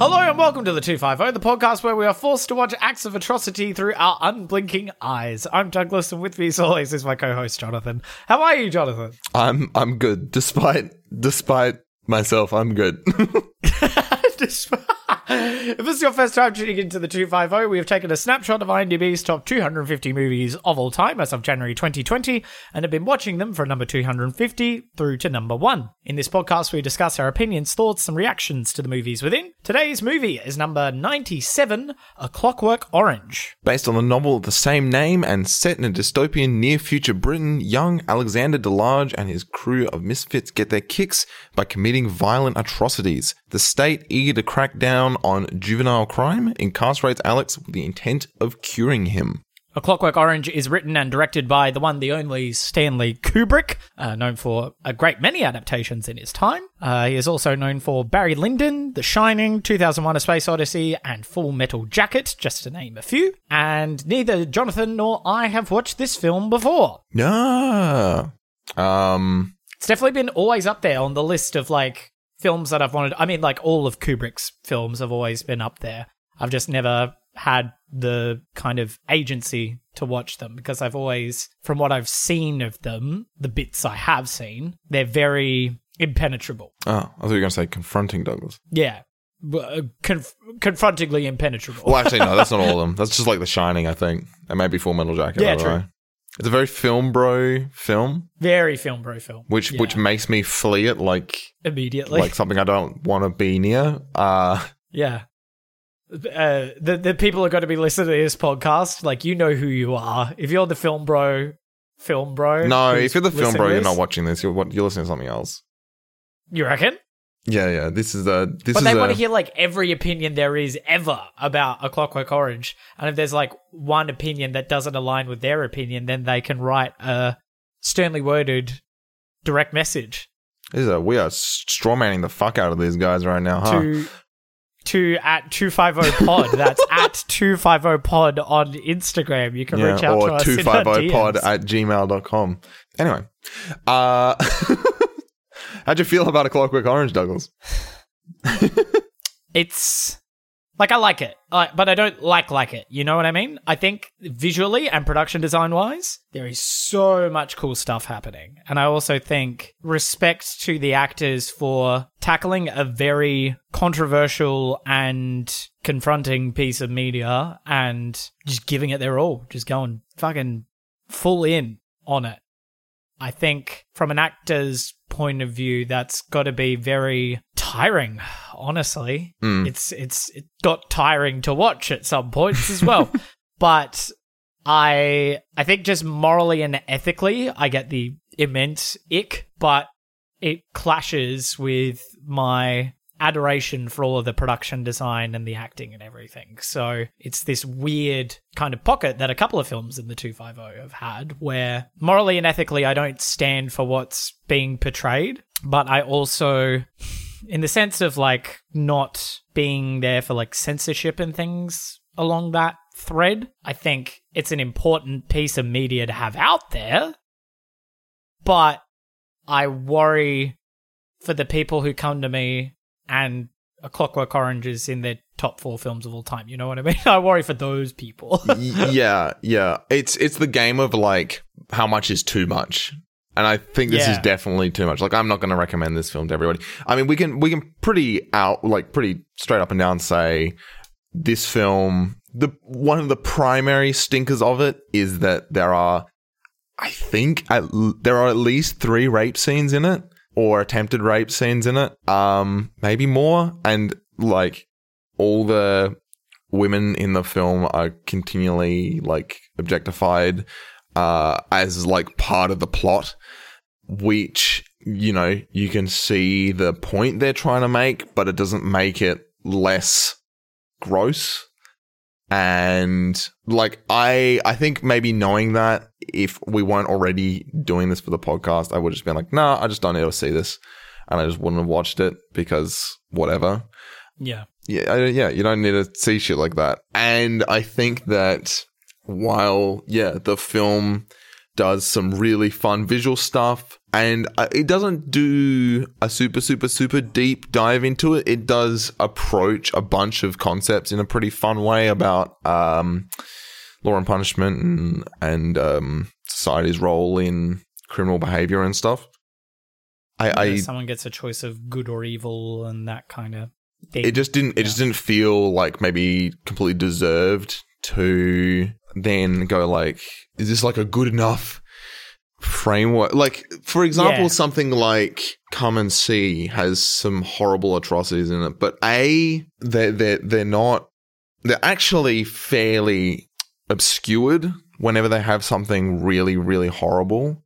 Hello and welcome to the 250, the podcast where we are forced to watch acts of atrocity through our unblinking eyes. I'm Douglas, and with me as always is my co-host Jonathan. How are you, Jonathan? I'm good. Despite myself, I'm good. If this is your first time tuning into the 250, we have taken a snapshot of IMDb's top 250 movies of all time as of January 2020 and have been watching them from number 250 through to number 1. In this podcast, we discuss our opinions, thoughts, and reactions to the movies within. Today's movie is number 97, A Clockwork Orange. Based on the novel of the same name and set in a dystopian near-future Britain, young Alexander DeLarge and his crew of misfits get their kicks by committing violent atrocities. The state, eager to crack down on juvenile crime, incarcerates Alex with the intent of curing him. A Clockwork Orange is written and directed by the one, the only Stanley Kubrick, known for a great many adaptations in his time. He is also known for Barry Lyndon, The Shining, 2001 A Space Odyssey, and Full Metal Jacket, just to name a few. And neither Jonathan nor I have watched this film before. No. It's definitely been always up there on the list of, like, films that I've wanted. I mean, like, all of Kubrick's films have always been up there. I've just never had the kind of agency to watch them because I've always, from what I've seen of them, the bits I have seen, they're very impenetrable. Oh, I thought you were going to say confronting, Douglas. Yeah. Confrontingly impenetrable. Well, actually, no, that's not all of them. That's just like The Shining, I think. And maybe Full Metal Jacket. Yeah, true. It's a very film bro film. Very film bro film. Which makes me flee it, like, immediately. Like something I don't want to be near. Yeah. The people are going to be listening to this podcast. Like, you know who you are. If you're the film bro. No, if you're the film bro, you're not watching this. You're listening to something else. You reckon? Yeah. They want to hear, like, every opinion there is ever about A Clockwork Orange. And if there's, like, one opinion that doesn't align with their opinion, then they can write a sternly worded direct message. We are strawmanning the fuck out of these guys right now, huh? To at 250pod. That's at 250pod on Instagram. You can reach out to us. Or 250pod at gmail.com. Anyway. How'd you feel about A Clockwork Orange, Douglas? It's, like, I like it, but I don't like it. You know what I mean? I think visually and production design-wise, there is so much cool stuff happening. And I also think respect to the actors for tackling a very controversial and confronting piece of media and just giving it their all, just going fucking full in on it. I think from an actor's point of view, that's got to be very tiring, honestly. Mm. It got tiring to watch at some points as well. But I think just morally and ethically, I get the immense ick, but it clashes with my adoration for all of the production design and the acting and everything. So it's this weird kind of pocket that a couple of films in the 250 have had where morally and ethically I don't stand for what's being portrayed, but I also, in the sense of, like, not being there for, like, censorship and things along that thread, I think it's an important piece of media to have out there, but I worry for the people who come to me and A Clockwork Orange is in their top 4 films of all time. You know what I mean? I worry for those people. Yeah. It's the game of, like, how much is too much. And I think this is definitely too much. Like, I'm not going to recommend this film to everybody. I mean, we can pretty straight up and down say this film, one of the primary stinkers of it is that there are at least 3 rape scenes in it. Or attempted rape scenes in it, maybe more, and, like, all the women in the film are continually, like, objectified as, like, part of the plot, which, you know, you can see the point they're trying to make, but it doesn't make it less gross. And, like, I think maybe knowing that, if we weren't already doing this for the podcast, I would have just been like, nah, I just don't need to see this. And I just wouldn't have watched it because whatever. Yeah. Yeah, you don't need to see shit like that. And I think that while, the film does some really fun visual stuff, and it doesn't do a super deep dive into it. It does approach a bunch of concepts in a pretty fun way about law and punishment and society's role in criminal behavior and stuff. Someone gets a choice of good or evil and that kind of thing. It just didn't feel like maybe completely deserved to then go like, is this like a good enough framework? Like, for example, something like Come and See has some horrible atrocities in it, but they're actually fairly obscured whenever they have something really, really horrible.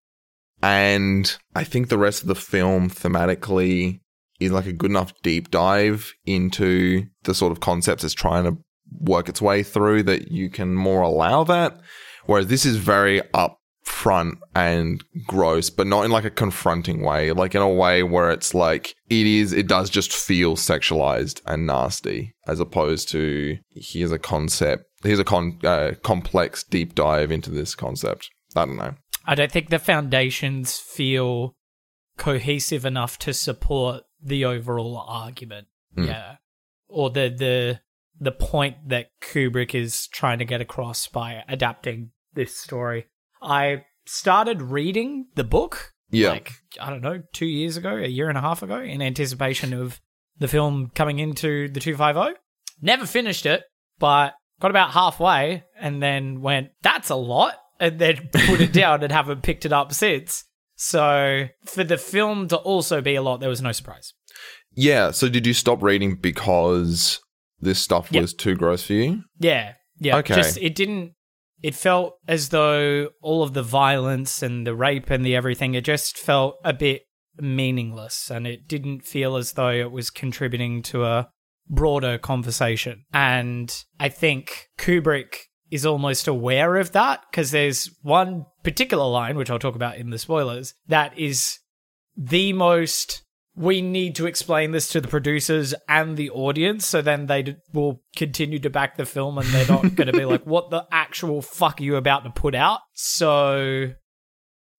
And I think the rest of the film thematically is like a good enough deep dive into the sort of concepts it's trying to work its way through that you can more allow that. Whereas this is very upfront and gross, but not in like a confronting way, like in a way where it's like it does just feel sexualized and nasty, as opposed to here's a complex deep dive into this concept. I don't know. I don't think the foundations feel cohesive enough to support the overall argument. Mm. Yeah. Or the point that Kubrick is trying to get across by adapting this story. I started reading the book, 2 years ago, a year and a half ago, in anticipation of the film coming into the 250. Never finished it, but got about halfway and then went, that's a lot. And then put it down and haven't picked it up since. So, for the film to also be a lot, there was no surprise. Yeah. So, did you stop reading because this stuff was too gross for you? Yeah. Yeah. Okay. It felt as though all of the violence and the rape and the everything, it just felt a bit meaningless. And it didn't feel as though it was contributing to a broader conversation. And I think Kubrick is almost aware of that, because there's one particular line, which I'll talk about in the spoilers, that is the most, we need to explain this to the producers and the audience, so then they will continue to back the film and they're not going to be like, what the actual fuck are you about to put out? So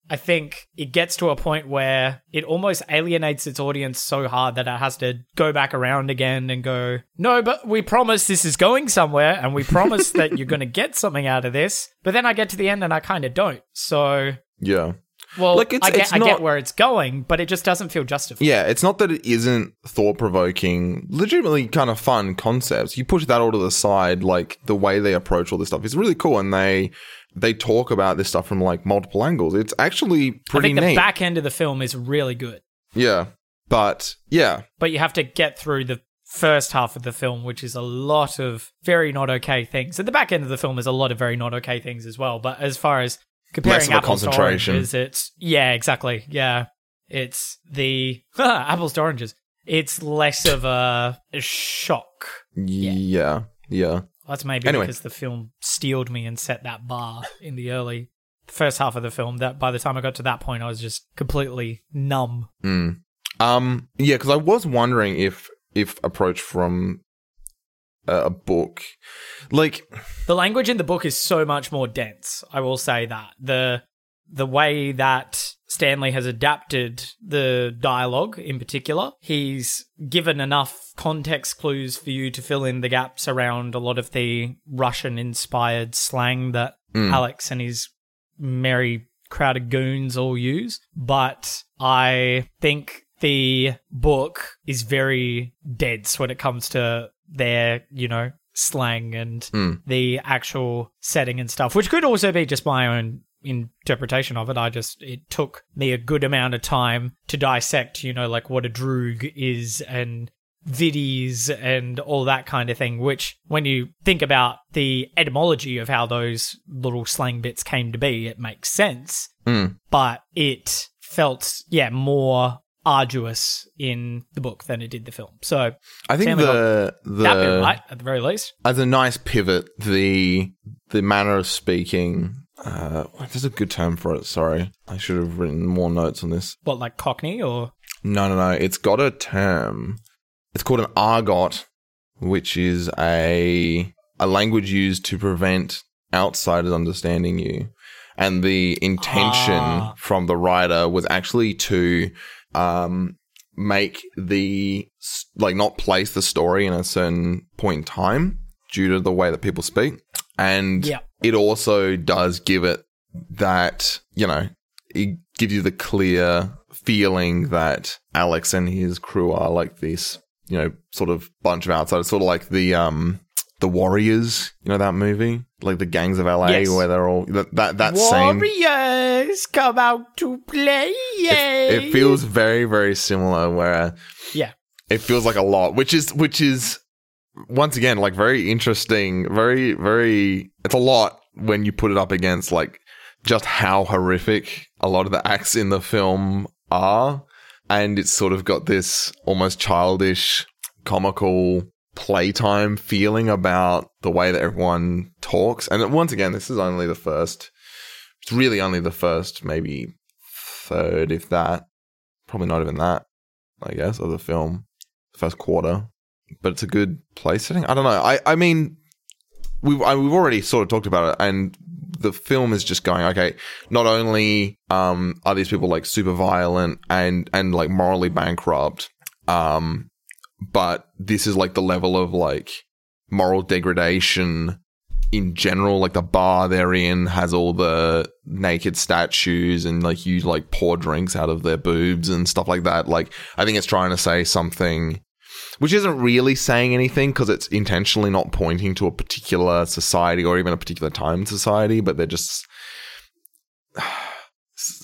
I think it gets to a point where it almost alienates its audience so hard that it has to go back around again and go, no, but we promise this is going somewhere and we promise that you're going to get something out of this. But then I get to the end and I kind of don't. So, yeah. Well, like I get where it's going, but it just doesn't feel justified. Yeah, it's not that it isn't thought-provoking, legitimately kind of fun concepts. You push that all to the side, like the way they approach all this stuff is really cool, and they talk about this stuff from like multiple angles. It's actually pretty neat. I think the back end of the film is really good. Yeah, but you have to get through the first half of the film, which is a lot of very not okay things. And the back end of the film is a lot of very not okay things as well. But as far as comparing apples to oranges, exactly. Yeah, it's the apples to oranges. It's less of a shock. Yeah. That's maybe because the film steeled me and set that bar in the first half of the film, that by the time I got to that point, I was just completely numb. Mm. Yeah, because I was wondering if approach from a book, like the language in the book is so much more dense. I will say that the way that Stanley has adapted the dialogue in particular, he's given enough context clues for you to fill in the gaps around a lot of the Russian-inspired slang that Alex and his merry crowd of goons all use. But I think the book is very dense when it comes to their, slang and the actual setting and stuff, which could also be just my own interpretation of it. It took me a good amount of time to dissect, like what a droog is and viddies and all that kind of thing, which when you think about the etymology of how those little slang bits came to be, it makes sense. Mm. But it felt, more arduous in the book than it did the film. So I think that bit right, at the very least. As a nice pivot, the manner of speaking. There's a good term for it, sorry. I should have written more notes on this. What, like Cockney or? No. It's got a term. It's called an argot, which is a language used to prevent outsiders understanding you. And the intention from the writer was actually to make the not place the story in a certain point in time due to the way that people speak. And it also does give it that, it gives you the clear feeling that Alex and his crew are like this, sort of bunch of outsiders, sort of like the Warriors, that movie, like the gangs of LA where they're all that Warriors scene, come out to play. It feels very, very similar where it feels like a lot, which is once again, like very interesting, very, very, it's a lot when you put it up against like just how horrific a lot of the acts in the film are. And it's sort of got this almost childish, comical playtime feeling about the way that everyone talks. And once again, this is only the first, it's really only the first, maybe third, if that, probably not even that, I guess, of the film, the first quarter. But it's a good place setting. I don't know. I mean, we've already sort of talked about it, and the film is just going, okay, not only are these people like super violent and like morally bankrupt, but this is like the level of like moral degradation in general. Like the bar they're in has all the naked statues and like you like pour drinks out of their boobs and stuff like that. Like I think it's trying to say something which isn't really saying anything because it's intentionally not pointing to a particular society or even a particular time in society, but they're just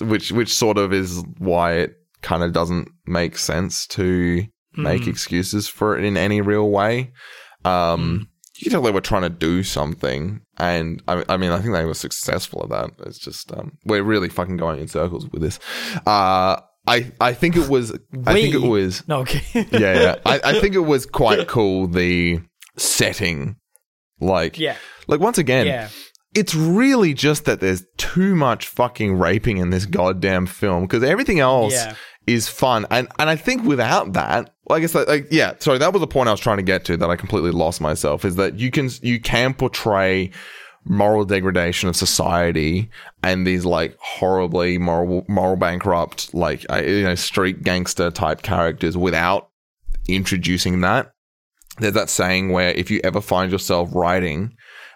which sort of is why it kind of doesn't make sense to make excuses for it in any real way. You can tell they were trying to do something, and I mean, I think they were successful at that. It's just we're really fucking going in circles with this. I think it was. No, okay. Yeah. I think it was quite cool, the setting. Like once again, it's really just that there's too much fucking raping in this goddamn film because everything else is fun. And I think without that, I guess sorry, that was the point I was trying to get to that I completely lost myself, is that you can portray moral degradation of society and these like horribly moral bankrupt, like street gangster type characters without introducing that. There's that saying where if you ever find yourself writing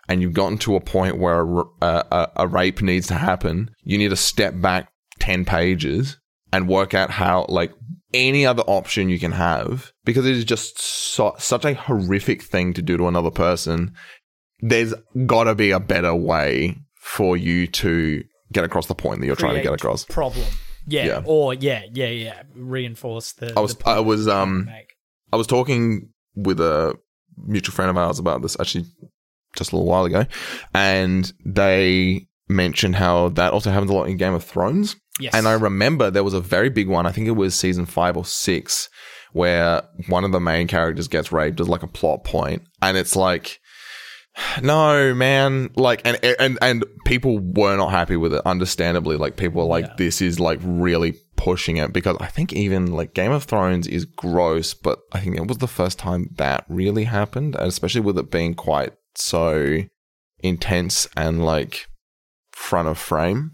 and you've gotten to a point where a rape needs to happen, you need to step back 10 pages and work out how like any other option you can have, because it is just such a horrific thing to do to another person. There's got to be a better way for you to get across the point that you're trying to get across. Problem. Yeah. Or, reinforce the point I was talking with a mutual friend of ours about this actually just a little while ago, and they mentioned how that also happens a lot in Game of Thrones. Yes. And I remember there was a very big one, I think it was season 5 or 6, where one of the main characters gets raped as like a plot point, and it's like, no, man, like, and people were not happy with it, understandably. Like, people were like, this is like really pushing it, because I think even like Game of Thrones is gross, but I think it was the first time that really happened, and especially with it being quite so intense and like front of frame.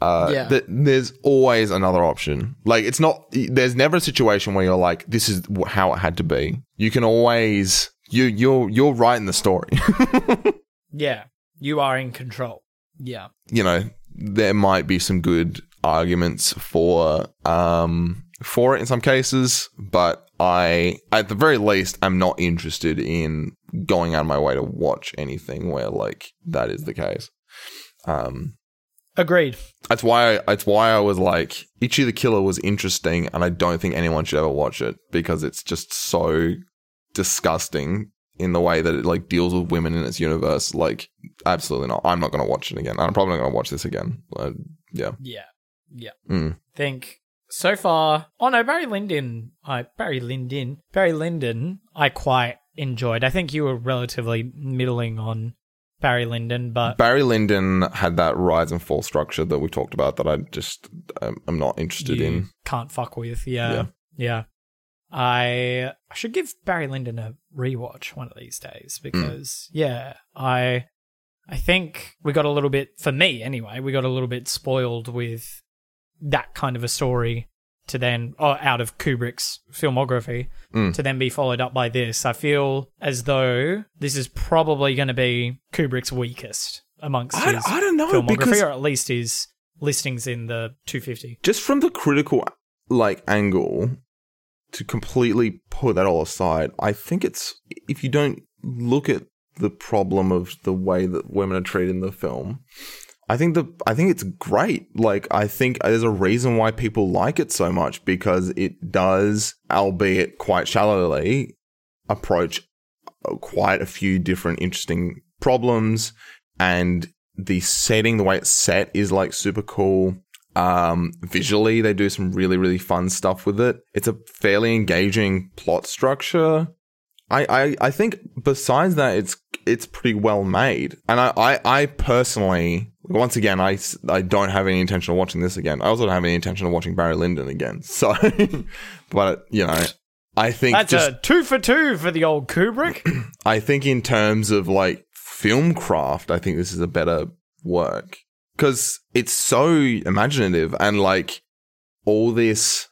There's always another option. Like, it's not, there's never a situation where you're like, this is how it had to be. You can always. You're writing the story. You are in control. Yeah. There might be some good arguments for it in some cases, but I, at the very least, am not interested in going out of my way to watch anything where like that is the case. Agreed. That's why I was like, Ichi the Killer was interesting, and I don't think anyone should ever watch it because it's just so disgusting in the way that it like deals with women in its universe. Like, absolutely not. I'm not going to watch it again. I'm probably not going to watch this again. Think so far. Oh no, Barry Lyndon I quite enjoyed. I think you were relatively middling on Barry Lyndon, but Barry Lyndon had that rise and fall structure that we talked about that I just I'm not interested in. Can't fuck with. Yeah. I should give Barry Lyndon a rewatch one of these days because, I I think we got a little bit, for me anyway, we got a little bit spoiled with that kind of a story to then, out of Kubrick's filmography, to then be followed up by this. I feel as though this is probably going to be Kubrick's weakest amongst his filmography, or at least his listings in the 250. Just from the critical angle, to completely put that all aside, I think it's, if you don't look at the problem of the way that women are treated in the film, I think it's great. I think there's a reason why people like it so much, because it does, albeit quite shallowly, approach quite a few different interesting problems, and the setting, the way it's set, is super cool. Visually, they do some really, really fun stuff with it. It's a fairly engaging plot structure. I think besides that, it's pretty well made. And I personally, once again, I don't have any intention of watching this again. I also don't have any intention of watching Barry Lyndon again. So, but, I think that's a 2 for 2 for the old Kubrick. I think in terms of film craft, I think this is a better work. Because it's so imaginative, and all this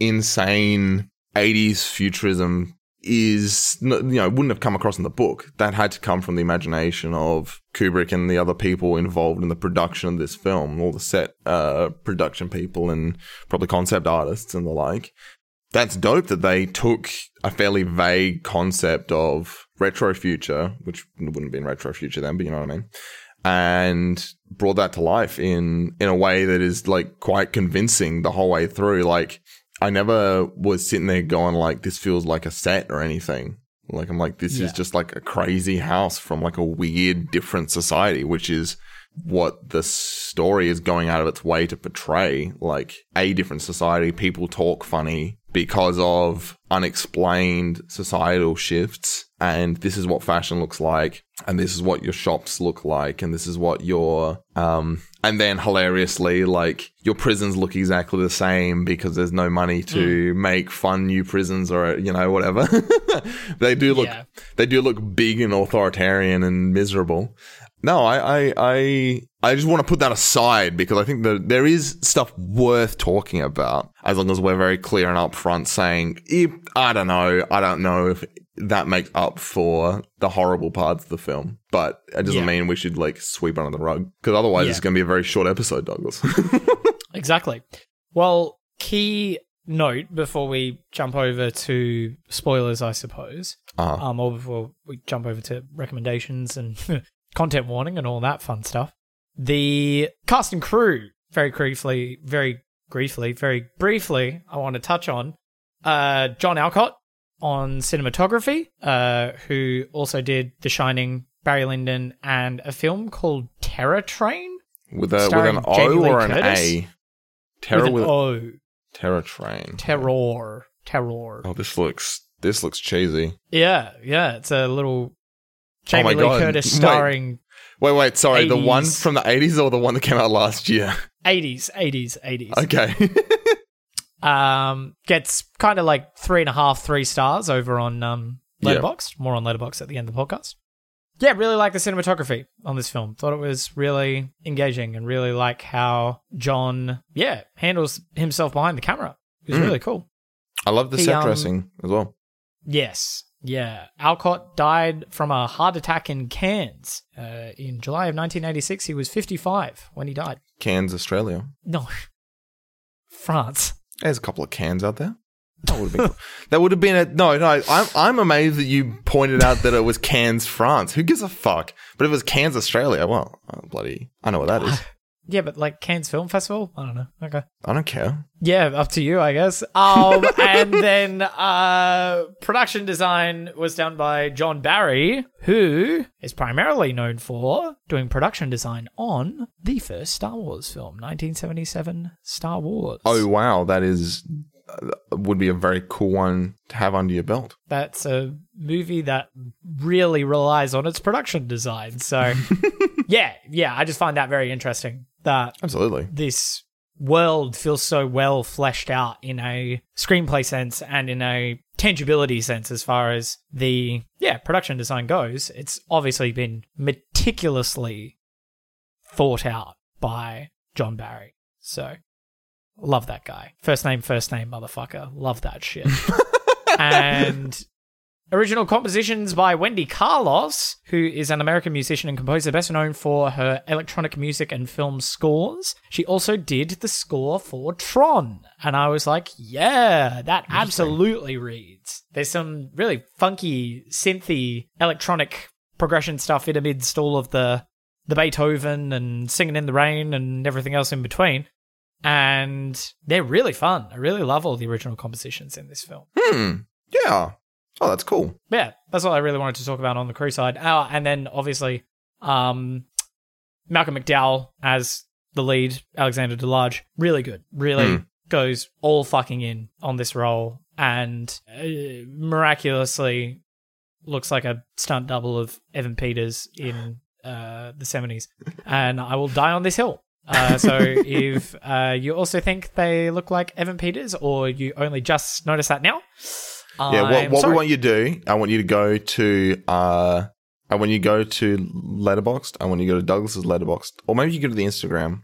insane 80s futurism is, wouldn't have come across in the book. That had to come from the imagination of Kubrick and the other people involved in the production of this film, all the set production people and probably concept artists and the like. That's dope that they took a fairly vague concept of retro future, which wouldn't be in retro future then, but you know what I mean, and brought that to life in a way that is quite convincing the whole way through. I never was sitting there going this feels like a set or anything. I'm this is just a crazy house from a weird different society, which is what the story is going out of its way to portray. A different society, people talk funny because of unexplained societal shifts. And this is what fashion looks like, and this is what your shops look like, and this is what your and then hilariously, your prisons look exactly the same because there's no money to make fun new prisons or whatever. They do look big and authoritarian and miserable. No, I just want to put that aside, because I think that there is stuff worth talking about, as long as we're very clear and upfront saying, I don't know if that makes up for the horrible parts of the film. But it doesn't mean we should sweep under the rug, because otherwise it's going to be a very short episode, Douglas. Exactly. Well, key note before we jump over to spoilers, I suppose, or before we jump over to recommendations and content warning and all that fun stuff. The cast and crew, very briefly, I want to touch on John Alcott on cinematography, who also did The Shining, Barry Lyndon, and a film called Terror Train. With an O or an A? Terror with an O. Terror Train. Terror. Oh, this looks cheesy. Yeah. It's a little Jamie Lee Curtis starring... Wait, sorry, 80s. The one from the 80s or the one that came out last year? 80s. Okay. Gets kind of 3 stars over on Letterboxd. More on Letterboxd at the end of the podcast. Yeah, really like the cinematography on this film. Thought it was really engaging, and really like how John, handles himself behind the camera. It was really cool. I love the set dressing as well. Yes. Yeah, Alcott died from a heart attack in Cairns in July of 1986. He was 55 when he died. Cairns, Australia? No, France. There's a couple of Cairns out there. That would have been. No. I'm amazed that you pointed out that it was Cairns, France. Who gives a fuck? But if it was Cairns, Australia, well, I know what that is. Yeah, but Cairns Film Festival? I don't know. Okay. I don't care. Yeah, up to you, I guess. And then production design was done by John Barry, who is primarily known for doing production design on the first Star Wars film, 1977 Star Wars. Oh, wow. That is... would be a very cool one to have under your belt. That's a movie that really relies on its production design. So, yeah, I just find that very interesting. That absolutely this world feels so well fleshed out in a screenplay sense and in a tangibility sense as far as the production design goes. It's obviously been meticulously thought out by John Barry. So love that guy. First name, motherfucker. Love that shit. And original compositions by Wendy Carlos, who is an American musician and composer best known for her electronic music and film scores. She also did the score for Tron. And I was like, yeah, that absolutely reads. There's some really funky, synthy, electronic progression stuff in amidst all of the Beethoven and Singin' in the Rain and everything else in between. And they're really fun. I really love all the original compositions in this film. Yeah. Oh, that's cool. Yeah, that's all I really wanted to talk about on the crew side. And then, obviously, Malcolm McDowell as the lead, Alexander DeLarge, really good. Really goes all fucking in on this role and miraculously looks like a stunt double of Evan Peters in the 70s. And I will die on this hill. So if you also think they look like Evan Peters or you only just notice that now... What we want you to do, I want you to go to Letterboxd. I want you to go to Douglas's Letterboxd. Or maybe you go to the Instagram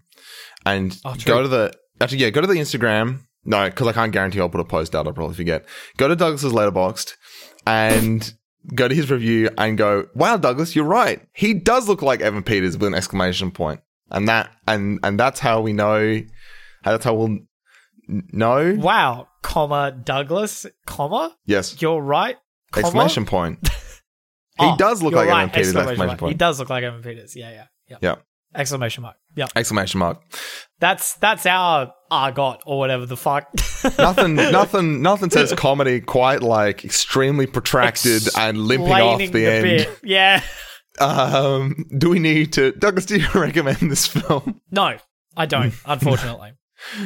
and go to the Instagram. No, because I can't guarantee I'll put a post out. I'll probably forget. Go to Douglas's Letterboxd and go to his review and go, wow, Douglas, you're right. He does look like Evan Peters with an exclamation point. And that's how we know. That's how we'll know. Wow. Douglas, yes, you're right, exclamation point. He does look like Evan Peters, exclamation point. He does look like Evan Peters, yeah. Exclamation mark, yeah. Exclamation mark. That's our argot or whatever the fuck. Nothing says comedy quite like extremely protracted and limping off the end. Bit. Yeah. Do we need to, Douglas, do you recommend this film? No, I don't, unfortunately.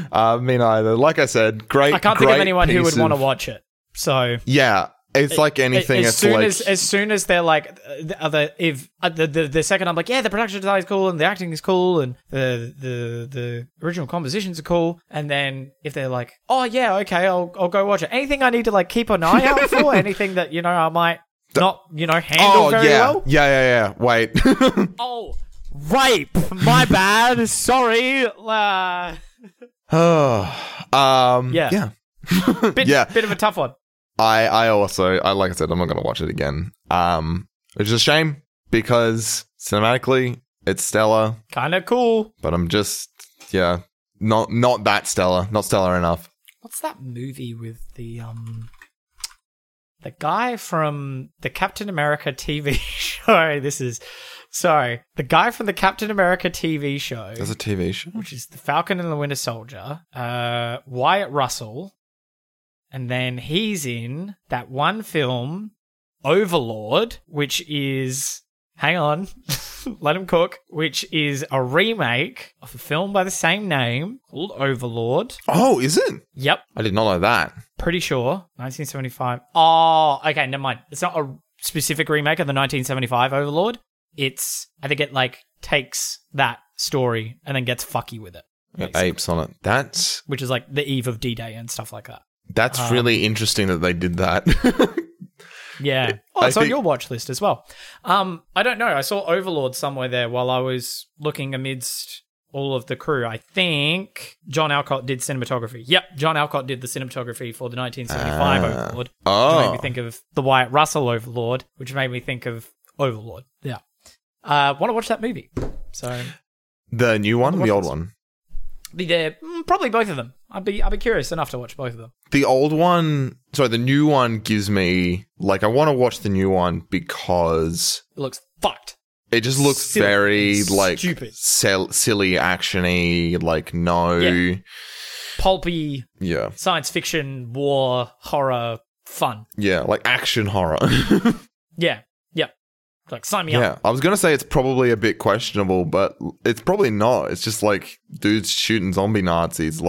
Me neither. Like I said, great. I can't think of anyone who would want to watch it. So yeah, it's like anything. As soon as they're like, the second I'm like, yeah, the production design is cool and the acting is cool and the original compositions are cool. And then if they're like, oh yeah, okay, I'll go watch it. Anything I need to like keep an eye out for? Anything that I might not handle well? Yeah. Wait. Rape. My bad. Sorry. Bit of a tough one. I also, like I said, I'm not going to watch it again. Which is a shame because cinematically it's stellar, kind of cool, but I'm just not that stellar, not stellar enough. What's that movie with the guy from the Captain America TV show? The guy from the Captain America TV show. There's a TV show? Which is The Falcon and the Winter Soldier, Wyatt Russell, and then he's in that one film, Overlord, which is... Hang on. Let him cook. Which is a remake of a film by the same name called Overlord. Oh, is it? Yep. I did not know that. Pretty sure. 1975. Oh, okay, never mind. It's not a specific remake of the 1975 Overlord. It's, I think it like takes that story and then gets fucky with it. It apes on it. Which is like the eve of D-Day and stuff like that. That's really interesting that they did that. Yeah. Oh, it's on your watch list as well. I don't know. I saw Overlord somewhere there while I was looking amidst all of the crew. I think John Alcott did cinematography. Yep, John Alcott did the cinematography for the 1975 Overlord. Oh. Which made me think of the Wyatt Russell Overlord, which made me think of Overlord. Yeah. Want to watch that movie? So the new one or the old one? Probably both of them. I'd be curious enough to watch both of them. The old one, sorry, the new one gives me I want to watch the new one because it looks fucked. It just looks silly, very stupid, silly, actiony, pulpy, science fiction, war, horror, fun. Yeah, action horror. Yeah. Sign me up. Yeah, I was going to say it's probably a bit questionable, but it's probably not. It's just dudes shooting zombie Nazis.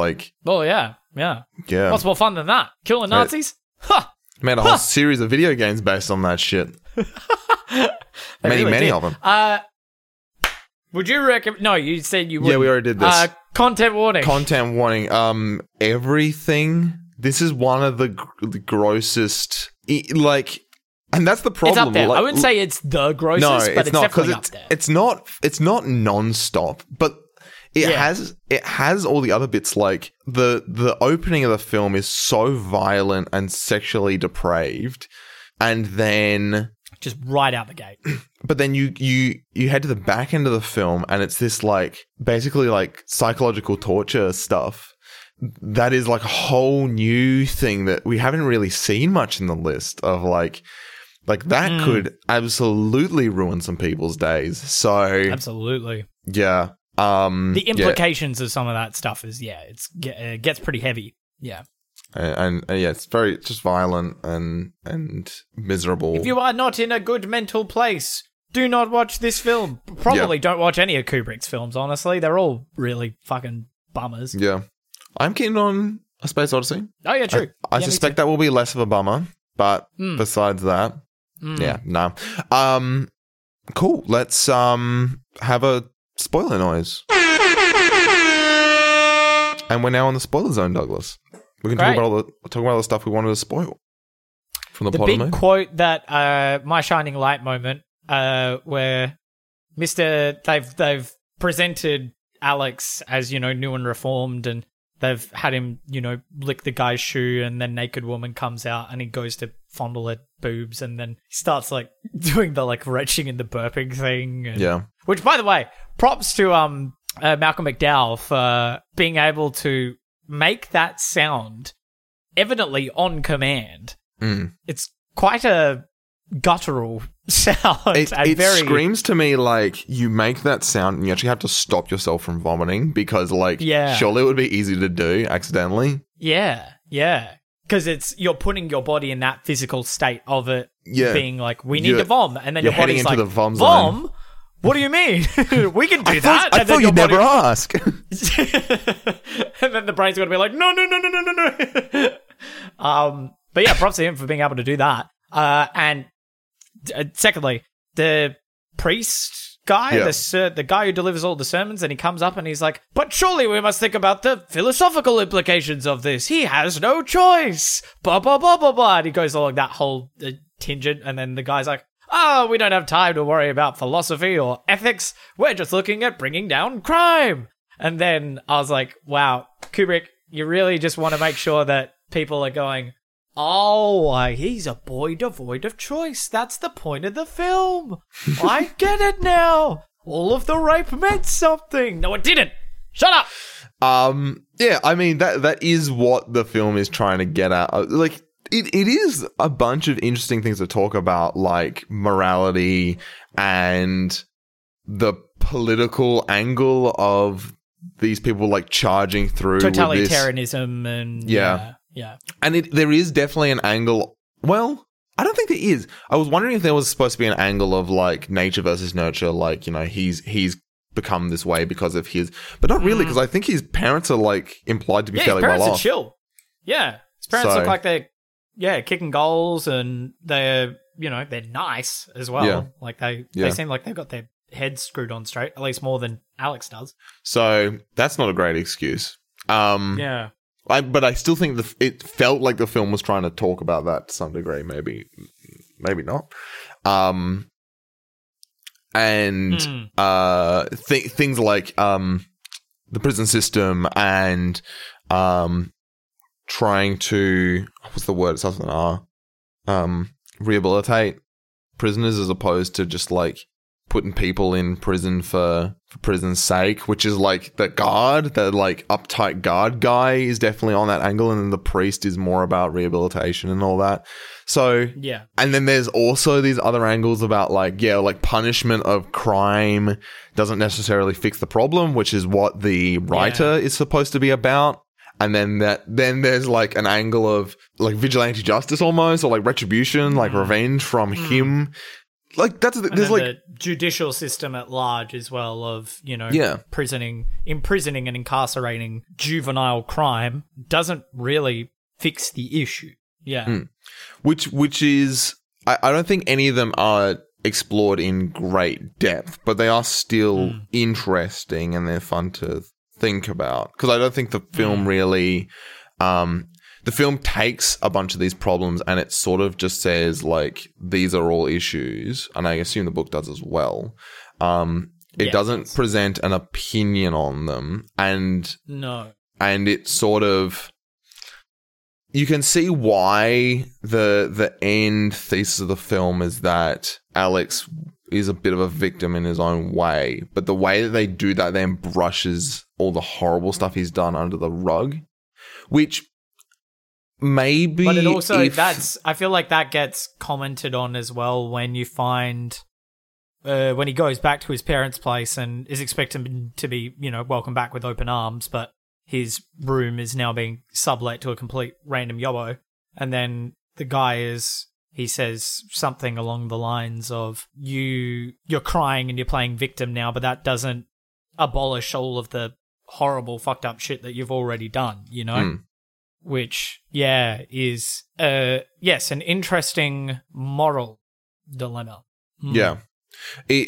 Oh, yeah. What's more fun than that? Killing Nazis? Ha! Made a whole series of video games based on that shit. Many of them. Would you recommend... No, you said you would. Yeah, we already did this. Content warning. Everything This is one of the grossest, like, and that's the problem. It's up there. Like, I wouldn't say it's the grossest, but it's not, definitely up there. It's not nonstop, but it has all the other bits. Like the opening of the film is so violent and sexually depraved, and then just right out the gate. But then you head to the back end of the film, and it's this like basically like psychological torture stuff. That is like a whole new thing that we haven't really seen much in the list of like that could absolutely ruin some people's days. So absolutely, yeah. The implications of some of that stuff is it gets pretty heavy. Yeah, and yeah, it's very just violent and miserable. If you are not in a good mental place, do not watch this film. Probably don't watch any of Kubrick's films. Honestly, they're all really fucking bummers. Yeah. I'm keen on A Space Odyssey. Oh, yeah, true. I suspect that will be less of a bummer, but besides that, nah. Cool. Let's have a spoiler noise. And we're now on the spoiler zone, Douglas. We can talk about all the stuff we wanted to spoil from the plot of the movie. Big quote that my shining light moment, where they've presented Alex as, you know, new and reformed, and they've had him, you know, lick the guy's shoe, and then naked woman comes out and he goes to fondle her boobs, and then starts like doing the like retching and the burping thing. And, which, by the way, props to Malcolm McDowell for being able to make that sound evidently on command. It's quite a guttural sound. It screams to me like you make that sound and you actually have to stop yourself from vomiting because, like, surely it would be easy to do accidentally. Yeah. Because you're putting your body in that physical state of it being like, we need to vom. And then your body's like, the vom zone. Vom? What do you mean? We can do that. I thought you'd never ask. And then the brain's going to be like, no. But yeah, props to him for being able to do that. And secondly, the priest guy, the guy who delivers all the sermons, and he comes up and he's like, but surely we must think about the philosophical implications of this. He has no choice. Blah, blah, blah, blah, blah. And he goes along that whole tangent, and then the guy's like, oh, we don't have time to worry about philosophy or ethics. We're just looking at bringing down crime. And then I was like, wow, Kubrick, you really just want to make sure that people are going, oh, he's a boy devoid of choice. That's the point of the film. I get it now. All of the rape meant something. No, it didn't. Shut up. Yeah, I mean, that is what the film is trying to get at. Like, it is a bunch of interesting things to talk about, like morality and the political angle of these people, like, charging through totalitarianism with this. And... Yeah. And there is definitely an angle. Well, I don't think there is. I was wondering if there was supposed to be an angle of like nature versus nurture, like, you know, he's become this way because of his, but not really, because I think his parents are like implied to be fairly well off. Yeah, his parents are chill. Yeah. His parents look like they're kicking goals, and they're, you know, they're nice as well. Yeah. Like they seem like they've got their heads screwed on straight, at least more than Alex does. So that's not a great excuse. Yeah. But I still think it felt like the film was trying to talk about that to some degree. Maybe not. Things like the prison system and trying to – what's the word? It starts with an R. Rehabilitate prisoners as opposed to just like putting people in prison for prison's sake, which is like the guard, the like uptight guard guy is definitely on that angle, and then the priest is more about rehabilitation and all that. So yeah, and then there's also these other angles about like punishment of crime doesn't necessarily fix the problem, which is what the writer is supposed to be about. And then there's like an angle of like vigilante justice almost, or like retribution, like revenge from him. Like that's there's like the judicial system at large as well of, you know, imprisoning and incarcerating juvenile crime doesn't really fix the issue. Yeah. Which is I don't think any of them are explored in great depth, but they are still interesting and they're fun to think about, because I don't think the film really the film takes a bunch of these problems and it sort of just says, like, these are all issues. And I assume the book does as well. It doesn't present an opinion on them. And it sort of... You can see why the end thesis of the film is that Alex is a bit of a victim in his own way. But the way that they do that then brushes all the horrible stuff he's done under the rug, which... Maybe, but it also I feel like that gets commented on as well when you find when he goes back to his parents' place and is expected to be, you know, welcomed back with open arms, but his room is now being sublet to a complete random yobbo. And then the guy says something along the lines of you're crying and you're playing victim now, but that doesn't abolish all of the horrible fucked up shit that you've already done, you know. Mm. Which, is, an interesting moral dilemma. Mm. Yeah.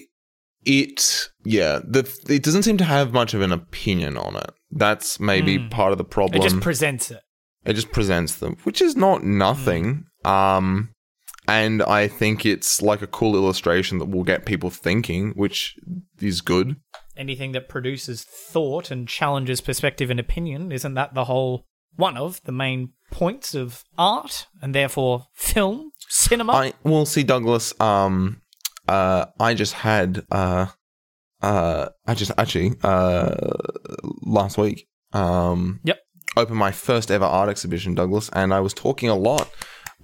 It doesn't seem to have much of an opinion on it. That's maybe part of the problem. It just presents it. It just presents them, which is not nothing. Mm. And I think it's like a cool illustration that will get people thinking, which is good. Anything that produces thought and challenges perspective and opinion, isn't that the whole... One of the main points of art, and therefore film, cinema. Douglas. I just last week. Opened my first ever art exhibition, Douglas, and I was talking a lot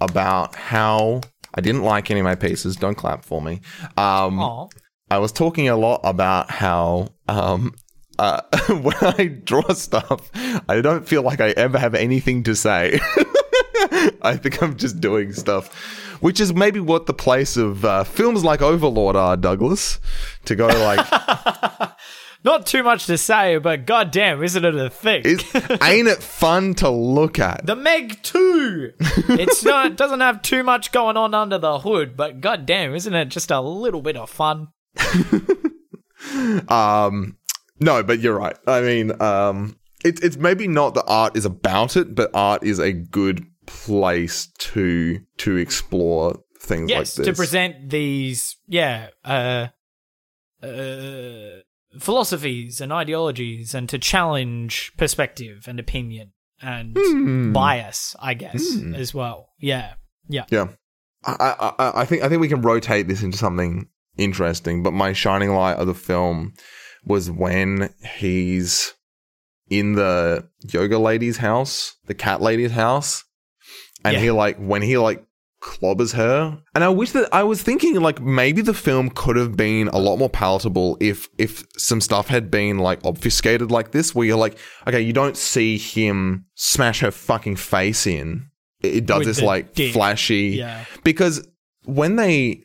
about how I didn't like any of my pieces. Don't clap for me. I was talking a lot about how. When I draw stuff, I don't feel like I ever have anything to say. I think I'm just doing stuff, which is maybe what the place of films like Overlord are, Douglas, to go like... Not too much to say, but goddamn, isn't it a thing? Ain't it fun to look at? The Meg 2! It doesn't have too much going on under the hood, but goddamn, isn't it just a little bit of fun? No, but you're right. I mean, it's maybe not that art is about it, but art is a good place to explore things like this. Yes, to present these, philosophies and ideologies and to challenge perspective and opinion and bias, I guess, as well. Yeah. I think we can rotate this into something interesting, but my shining light of the film... was when he's in the yoga lady's house, the cat lady's house, and he clobbers her. And I wish that I was thinking, like, maybe the film could have been a lot more palatable if some stuff had been, like, obfuscated like this, where you're like, okay, you don't see him smash her fucking face in. It does this, like, dick. Flashy... Yeah. Because when they...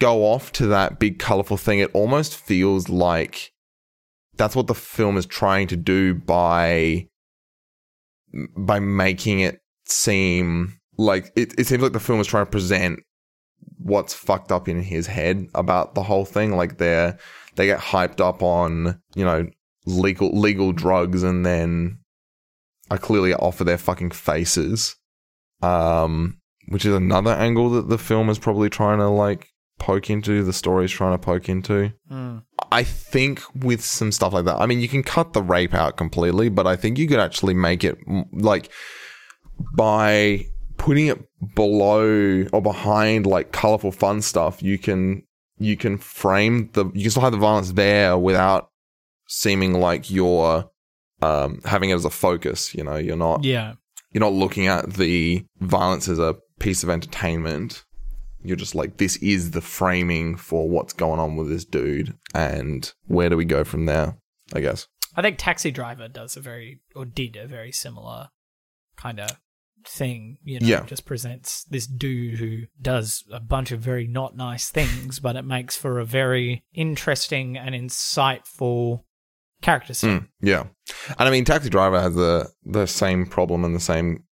go off to that big colorful thing, it almost feels like that's what the film is trying to do by making it seem like it seems like the film is trying to present what's fucked up in his head about the whole thing. Like they get hyped up on, you know, legal drugs and then are clearly off of their fucking faces, which is another angle that the film is probably trying to, like, poke into, the story's trying to poke into. Mm. I think with some stuff like that, I mean, you can cut the rape out completely, but I think you could actually make it, like, by putting it below or behind, like, colorful fun stuff, you can frame you can still have the violence there without seeming like you're having it as a focus, you know, you're not looking at the violence as a piece of entertainment. You're just like, this is the framing for what's going on with this dude, and where do we go from there, I guess. I think Taxi Driver did a very similar kind of thing, you know, just presents this dude who does a bunch of very not nice things, but it makes for a very interesting and insightful character scene. And I mean, Taxi Driver has the same problem and the same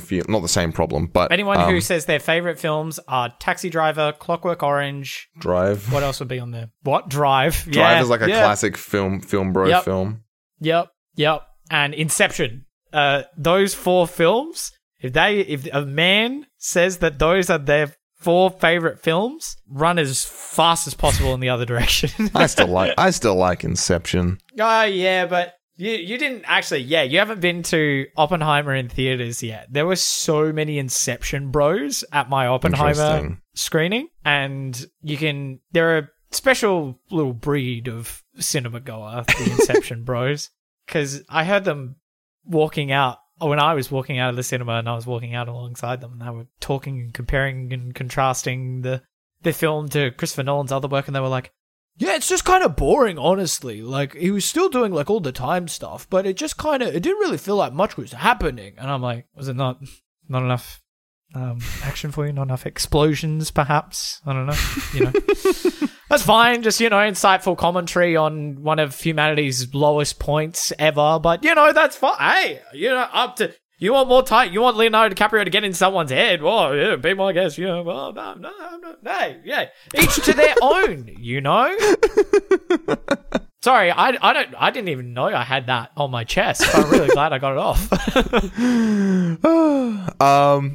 feel, not the same problem, but anyone who says their favorite films are Taxi Driver, Clockwork Orange, Drive. What else would be on there? What? Drive? Drive is like a classic film bro film. Yep. And Inception those four films, if a man says that those are their four favorite films, run as fast as possible in the other direction. I still like Inception. Oh yeah, but you didn't actually. Yeah, you haven't been to Oppenheimer in theaters yet. There were so many Inception bros at my Oppenheimer screening, and there are special little breed of cinema goer, the Inception bros, because I heard them walking out. When I was walking out of the cinema and I was walking out alongside them, and they were talking and comparing and contrasting the film to Christopher Nolan's other work, and they were like, yeah, it's just kind of boring, honestly. Like, he was still doing, like, all the time stuff, but it just kind of, it didn't really feel like much was happening. And I'm like, was it not enough action for you? Not enough explosions, perhaps? I don't know. You know. That's fine. Just, insightful commentary on one of humanity's lowest points ever. But, that's fine. Hey, up to... You want more time? You want Leonardo DiCaprio to get in someone's head? Well, yeah, be my guest. Yeah, well, no. Hey, yeah. Each to their own, Sorry, I didn't even know I had that on my chest. I'm really glad I got it off.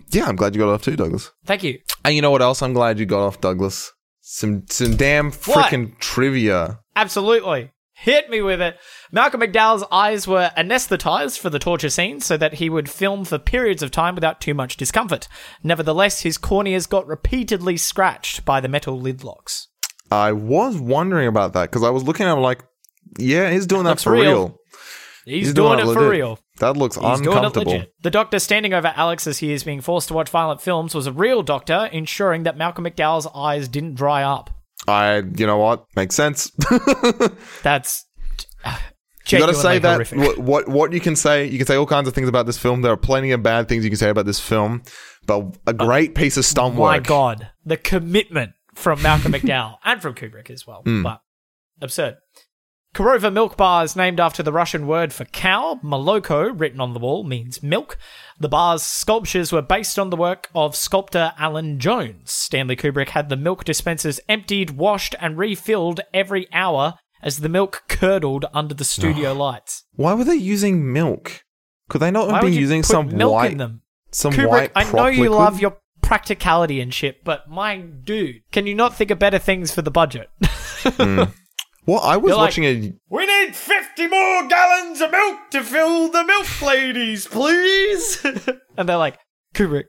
Yeah, I'm glad you got it off too, Douglas. Thank you. And you know what else I'm glad you got off, Douglas? Some damn freaking trivia. Absolutely. Hit me with it. Malcolm McDowell's eyes were anesthetized for the torture scene so that he would film for periods of time without too much discomfort. Nevertheless, his corneas got repeatedly scratched by the metal lid locks. I was wondering about that because I was looking at him like, yeah, he's doing that for real. He's doing it for real. That looks uncomfortable. The doctor standing over Alex as he is being forced to watch violent films was a real doctor, ensuring that Malcolm McDowell's eyes didn't dry up. You know what? Makes sense. That's... You got to say that. Horrific. What you can say all kinds of things about this film. There are plenty of bad things you can say about this film, but a great piece of stunt work. My God. The commitment from Malcolm McDowell and from Kubrick as well, but absurd. Korova milk bars named after the Russian word for cow. Moloko, written on the wall, means milk. The bar's sculptures were based on the work of sculptor Alan Jones. Stanley Kubrick had the milk dispensers emptied, washed, and refilled every hour as the milk curdled under the studio lights. Why were they using milk? Could they not have been using some milk white in them? Some Kubrick, white I know you liquid? Love your practicality and shit, but my dude, can you not think of better things for the budget? Well, I was watching we need 50 more gallons of milk to fill the milk ladies, please. And they're like, Kubrick.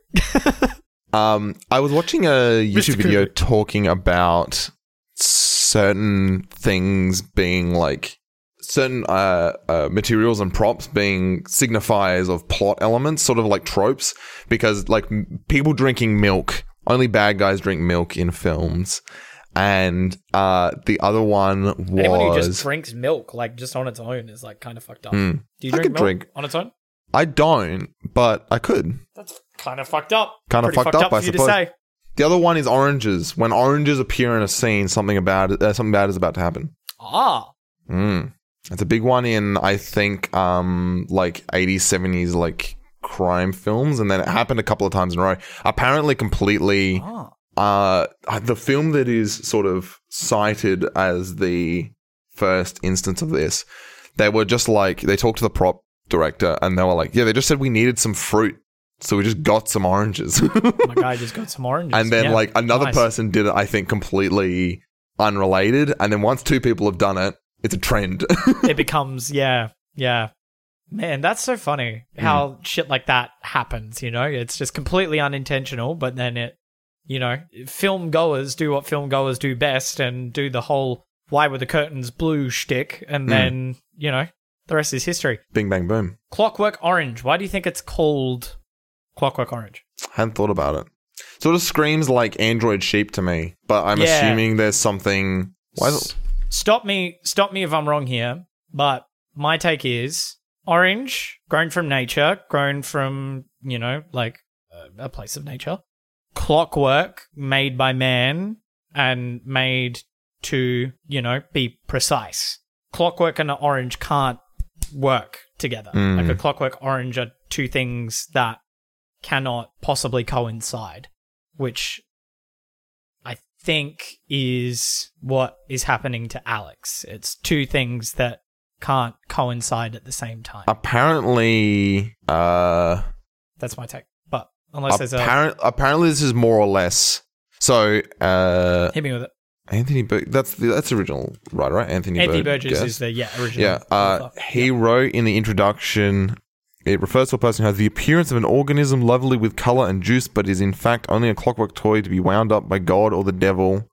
I was watching a YouTube video talking about certain things being like certain materials and props being signifiers of plot elements, sort of like tropes, because like people drinking milk, only bad guys drink milk in films. And the other one was... Anyone who just drinks milk, like, just on its own is, like, kind of fucked up. Do you drink milk on its own? I don't, but I could. That's kind of fucked up. Kind of fucked up, I suppose. To say. The other one is oranges. When oranges appear in a scene, something bad is about to happen. Ah. It's a big one in, I think, like, 80s, 70s, like, crime films. And then it happened a couple of times in a row. Apparently completely... Ah. The film that is sort of cited as the first instance of this, they were just like, they talked to the prop director and they were like, yeah, they just said we needed some fruit. So we just got some oranges. My guy just got some oranges. And then like another person did it, I think, completely unrelated. And then once two people have done it, it's a trend. It becomes, yeah. Man, that's so funny how shit like that happens, It's just completely unintentional, but then it. Film goers do what film goers do best and do the whole why were the curtains blue shtick, and then, the rest is history. Bing, bang, boom. Clockwork Orange. Why do you think it's called Clockwork Orange? I hadn't thought about it. Sort of screams like Android Sheep to me, but I'm assuming there's something... Why is it- Stop me if I'm wrong here, but my take is orange, grown from nature, grown from, a place of nature. Clockwork made by man and made to, be precise. Clockwork and an orange can't work together. Like a clockwork orange are two things that cannot possibly coincide, which I think is what is happening to Alex. It's two things that can't coincide at the same time. Apparently, that's my take. But unless there's a apparently this is more or less. So hit me with it. Anthony Burgess, that's the original writer, right? Anthony Burgess is the original. Yeah, he wrote in the introduction. It refers to a person who has the appearance of an organism, lovely with color and juice, but is in fact only a clockwork toy to be wound up by God or the devil,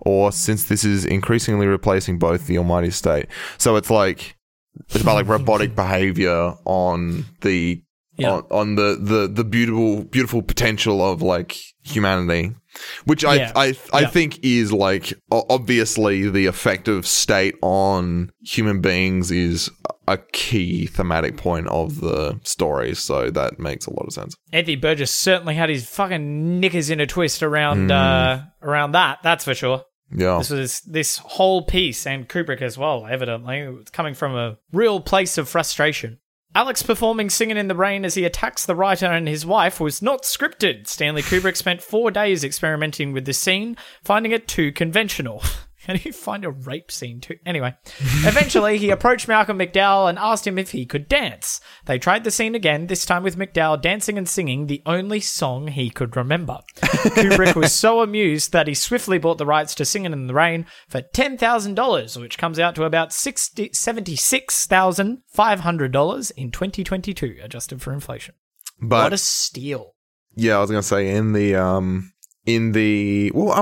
or since this is increasingly replacing both, the almighty state. So it's about robotic behavior on the on the beautiful potential of humanity. Which I think is obviously the effective state on human beings is a key thematic point of the story, so that makes a lot of sense. Anthony Burgess certainly had his fucking knickers in a twist around that. That's for sure. Yeah, this was this whole piece, and Kubrick as well. Evidently, it's coming from a real place of frustration. Alex performing Singin' in the Rain as he attacks the writer and his wife was not scripted. Stanley Kubrick spent 4 days experimenting with this scene, finding it too conventional. And he find a rape scene too. Anyway, eventually he approached Malcolm McDowell and asked him if he could dance. They tried the scene again, this time with McDowell dancing and singing the only song he could remember. Kubrick was so amused that he swiftly bought the rights to Singin' in the Rain for $10,000, which comes out to about $76,500 in 2022, adjusted for inflation. But what a steal! Yeah, I was gonna say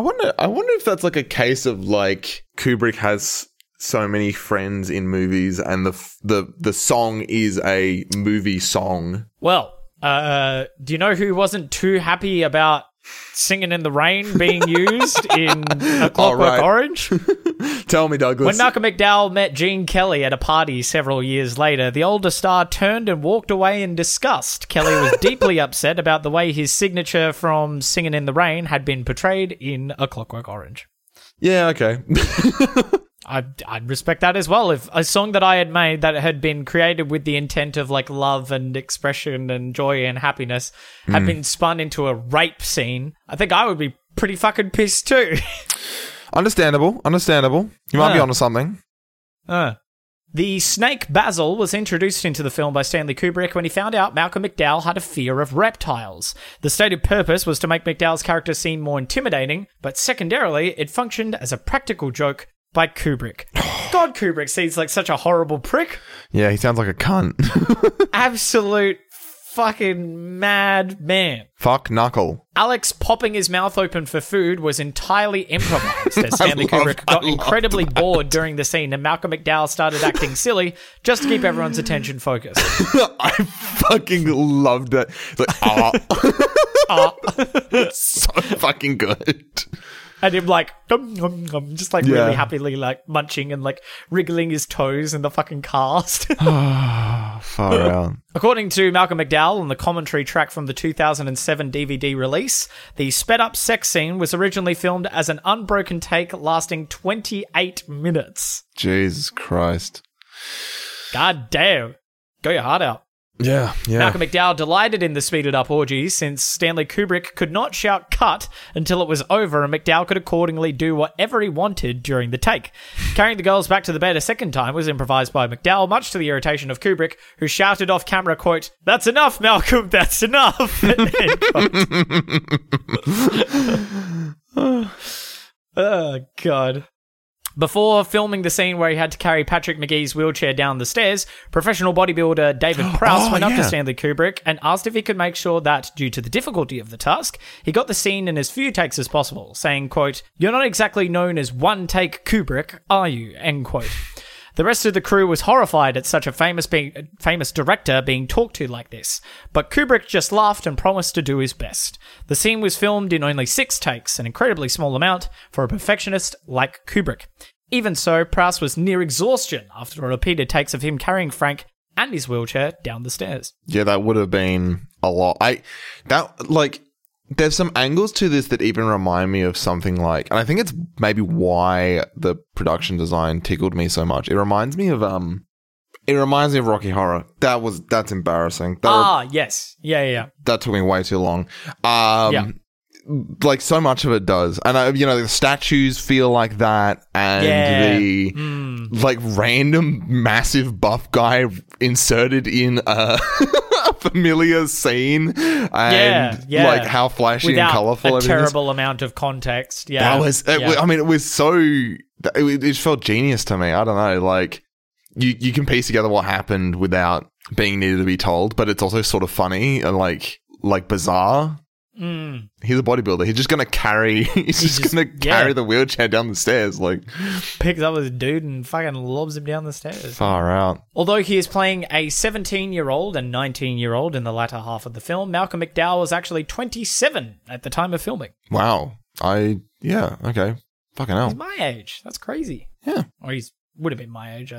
I wonder if that's a case of Kubrick has so many friends in movies, and the song is a movie song. Well, do you know who wasn't too happy about Singin' in the Rain being used in A Clockwork Orange? Tell me, Douglas. When Malcolm McDowell met Gene Kelly at a party several years later, the older star turned and walked away in disgust. Kelly was deeply upset about the way his signature from Singin' in the Rain had been portrayed in A Clockwork Orange. Yeah, okay. I'd respect that as well. If a song that I had made that had been created with the intent of love and expression and joy and happiness had been spun into a rape scene, I think I would be pretty fucking pissed too. Understandable. You might be onto something. The snake Basil was introduced into the film by Stanley Kubrick when he found out Malcolm McDowell had a fear of reptiles. The stated purpose was to make McDowell's character seem more intimidating, but secondarily, it functioned as a practical joke by Kubrick. God, Kubrick seems like such a horrible prick. Yeah, he sounds like a cunt. Absolute fucking mad man. Fuck knuckle. Alex popping his mouth open for food was entirely improvised, as Stanley Kubrick got incredibly bored during the scene and Malcolm McDowell started acting silly just to keep everyone's attention focused. I fucking loved it. It's so fucking good. And him really happily munching and wriggling his toes in the fucking cast. Far out. According to Malcolm McDowell on the commentary track from the 2007 DVD release, the sped-up sex scene was originally filmed as an unbroken take lasting 28 minutes. Jesus Christ. God damn. Go your heart out. Yeah. Malcolm McDowell delighted in the speeded-up orgies since Stanley Kubrick could not shout cut until it was over, and McDowell could accordingly do whatever he wanted during the take. Carrying the girls back to the bed a second time was improvised by McDowell, much to the irritation of Kubrick, who shouted off camera, quote, "That's enough, Malcolm, that's enough." Oh, God. Before filming the scene where he had to carry Patrick McGee's wheelchair down the stairs, professional bodybuilder David Prowse went up to Stanley Kubrick and asked if he could make sure that, due to the difficulty of the task, he got the scene in as few takes as possible, saying, quote, "You're not exactly known as one-take Kubrick, are you?" End quote. The rest of the crew was horrified at such a famous director being talked to like this, but Kubrick just laughed and promised to do his best. The scene was filmed in only 6 takes, an incredibly small amount for a perfectionist like Kubrick. Even so, Prowse was near exhaustion after repeated takes of him carrying Frank and his wheelchair down the stairs. Yeah, that would have been a lot. There's some angles to this that even remind me of something and I think it's maybe why the production design tickled me so much. It reminds me of Rocky Horror. That's embarrassing. Yes. Yeah. That took me way too long. So much of it does. And the statues feel like that, and the like random massive buff guy inserted in a familiar scene, and like how flashy without and colorful. A terrible amount of context. Yeah, that was. I mean, it was so. It felt genius to me. I don't know. Like you can piece together what happened without being needed to be told, but it's also sort of funny and like bizarre. Mm. He's a bodybuilder. He's just gonna carry. He's just gonna carry the wheelchair down the stairs. Like, picks up this dude and fucking lobs him down the stairs. Far out. Although he is playing a 17-year-old and 19-year-old in the latter half of the film, Malcolm McDowell was actually 27 at the time of filming. Wow. Okay. Fucking hell. He's my age. That's crazy. Yeah. Or he's. Would have been my age.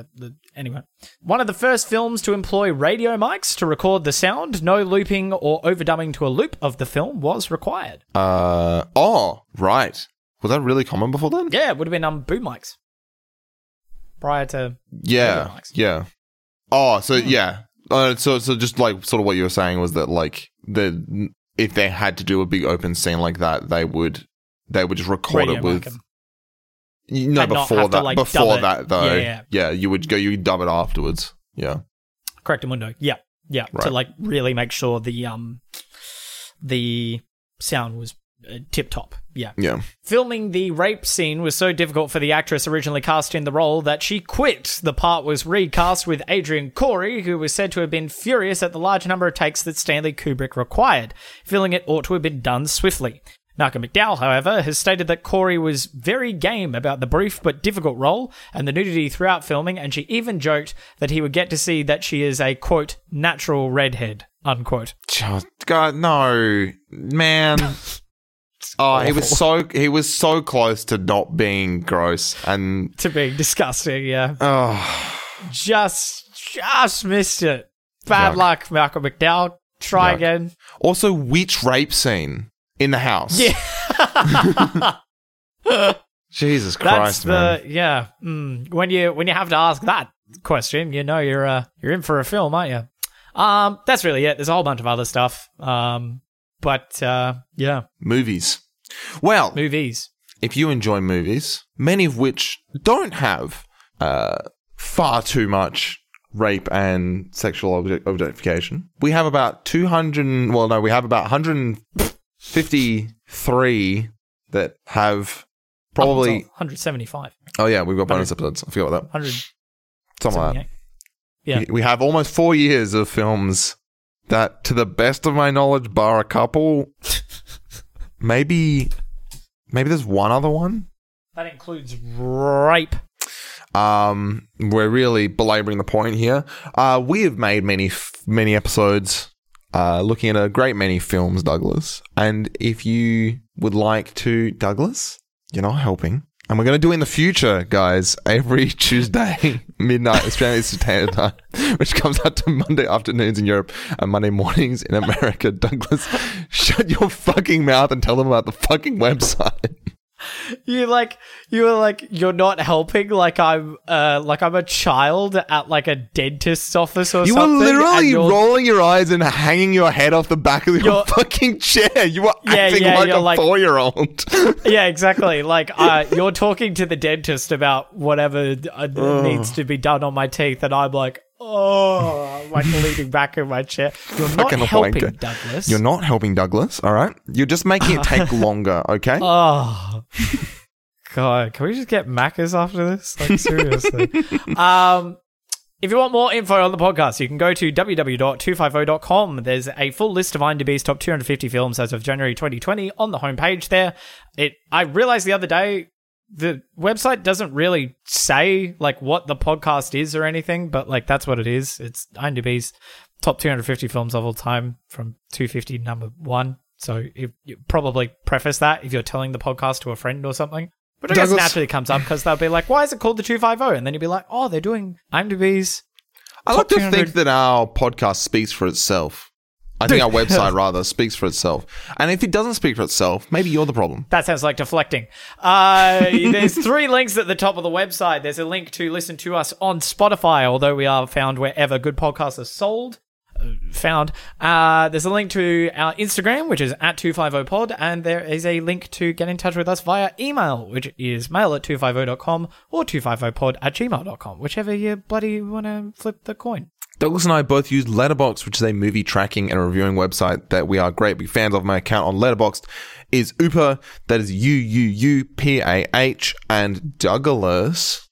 Anyway. One of the first films to employ radio mics to record the sound. No looping or overdubbing to a loop of the film was required. Right. Was that really common before then? Yeah, it would have been boom mics. Prior to radio mics. Yeah. Oh, so yeah. So just like sort of what you were saying was that like if they had to do a big open scene like that, they would just record radio it with Markham. No, before that. Before that, though, yeah, you would dub it afterwards. Yeah, correctamundo. Yeah, right. To like really make sure the sound was tip top. Yeah. Filming the rape scene was so difficult for the actress originally cast in the role that she quit. The part was recast with Adrian Corey, who was said to have been furious at the large number of takes that Stanley Kubrick required, feeling it ought to have been done swiftly. Malcolm McDowell, however, has stated that Corey was very game about the brief but difficult role and the nudity throughout filming, and she even joked that he would get to see that she is a, quote, natural redhead, unquote. God, no. Man. He was so close to not being gross and... to being disgusting, yeah. Oh. Just missed it. Bad luck, Malcolm McDowell. Try again. Also, which rape scene? In the house. Yeah. Jesus Christ, man. Yeah. Mm. When you have to ask that question, you know you're in for a film, aren't you? That's really it. There's a whole bunch of other stuff. But movies. Well, movies. If you enjoy movies, many of which don't have far too much rape and sexual objectification, we have about 153 that have probably 175. Oh yeah, we've got bonus episodes. I forgot about that. 100 something like that. Yeah, we have almost 4 years of films that, to the best of my knowledge, bar a couple, maybe there's one other one that includes rape. We're really belaboring the point here. We have made many episodes. Looking at a great many films, Douglas. And if you would like to, Douglas, you're not helping. And we're going to do it in the future, guys, every Tuesday, midnight, Australian Standard Time, which comes out to Monday afternoons in Europe and Monday mornings in America. Douglas, shut your fucking mouth and tell them about the fucking website. You were like, you're not helping. Like I'm a child at like a dentist's office or something. You were literally rolling your eyes and hanging your head off the back of your fucking chair. You were acting like a 4-year-old. Yeah, exactly. Like you're talking to the dentist about whatever needs to be done on my teeth, and I'm like, I'm like leaning back in my chair. You're not helping, Douglas. You're not helping, Douglas. All right, you're just making it take longer. Okay. Oh God, can we just get Macca's after this? Like seriously. If you want more info on the podcast, you can go to www.250.com. There's a full list of IMDb's top 250 films as of January 2020 on the homepage. There, I realized the other day. The website doesn't really say like what the podcast is or anything, but like that's what it is. It's IMDb's top 250 films of all time from 250 number 1. So you probably preface that if you're telling the podcast to a friend or something. But I guess naturally comes up because they'll be like, "Why is it called the 250?" And then you'll be like, "Oh, they're doing IMDb's." I like to think that our podcast speaks for itself. I think our website, rather, speaks for itself. And if it doesn't speak for itself, maybe you're the problem. That sounds like deflecting. There's 3 links at the top of the website. There's a link to listen to us on Spotify, although we are found wherever good podcasts are sold. found. There's a link to our Instagram, which is at 250pod, and there is a link to get in touch with us via email, which is mail@250.com or 250pod@gmail.com, whichever you bloody want to flip the coin. Douglas and I both use Letterboxd, which is a movie tracking and reviewing website that we are great big fans of. My account on Letterboxd is Upa, that is UUUPAH, and Douglas.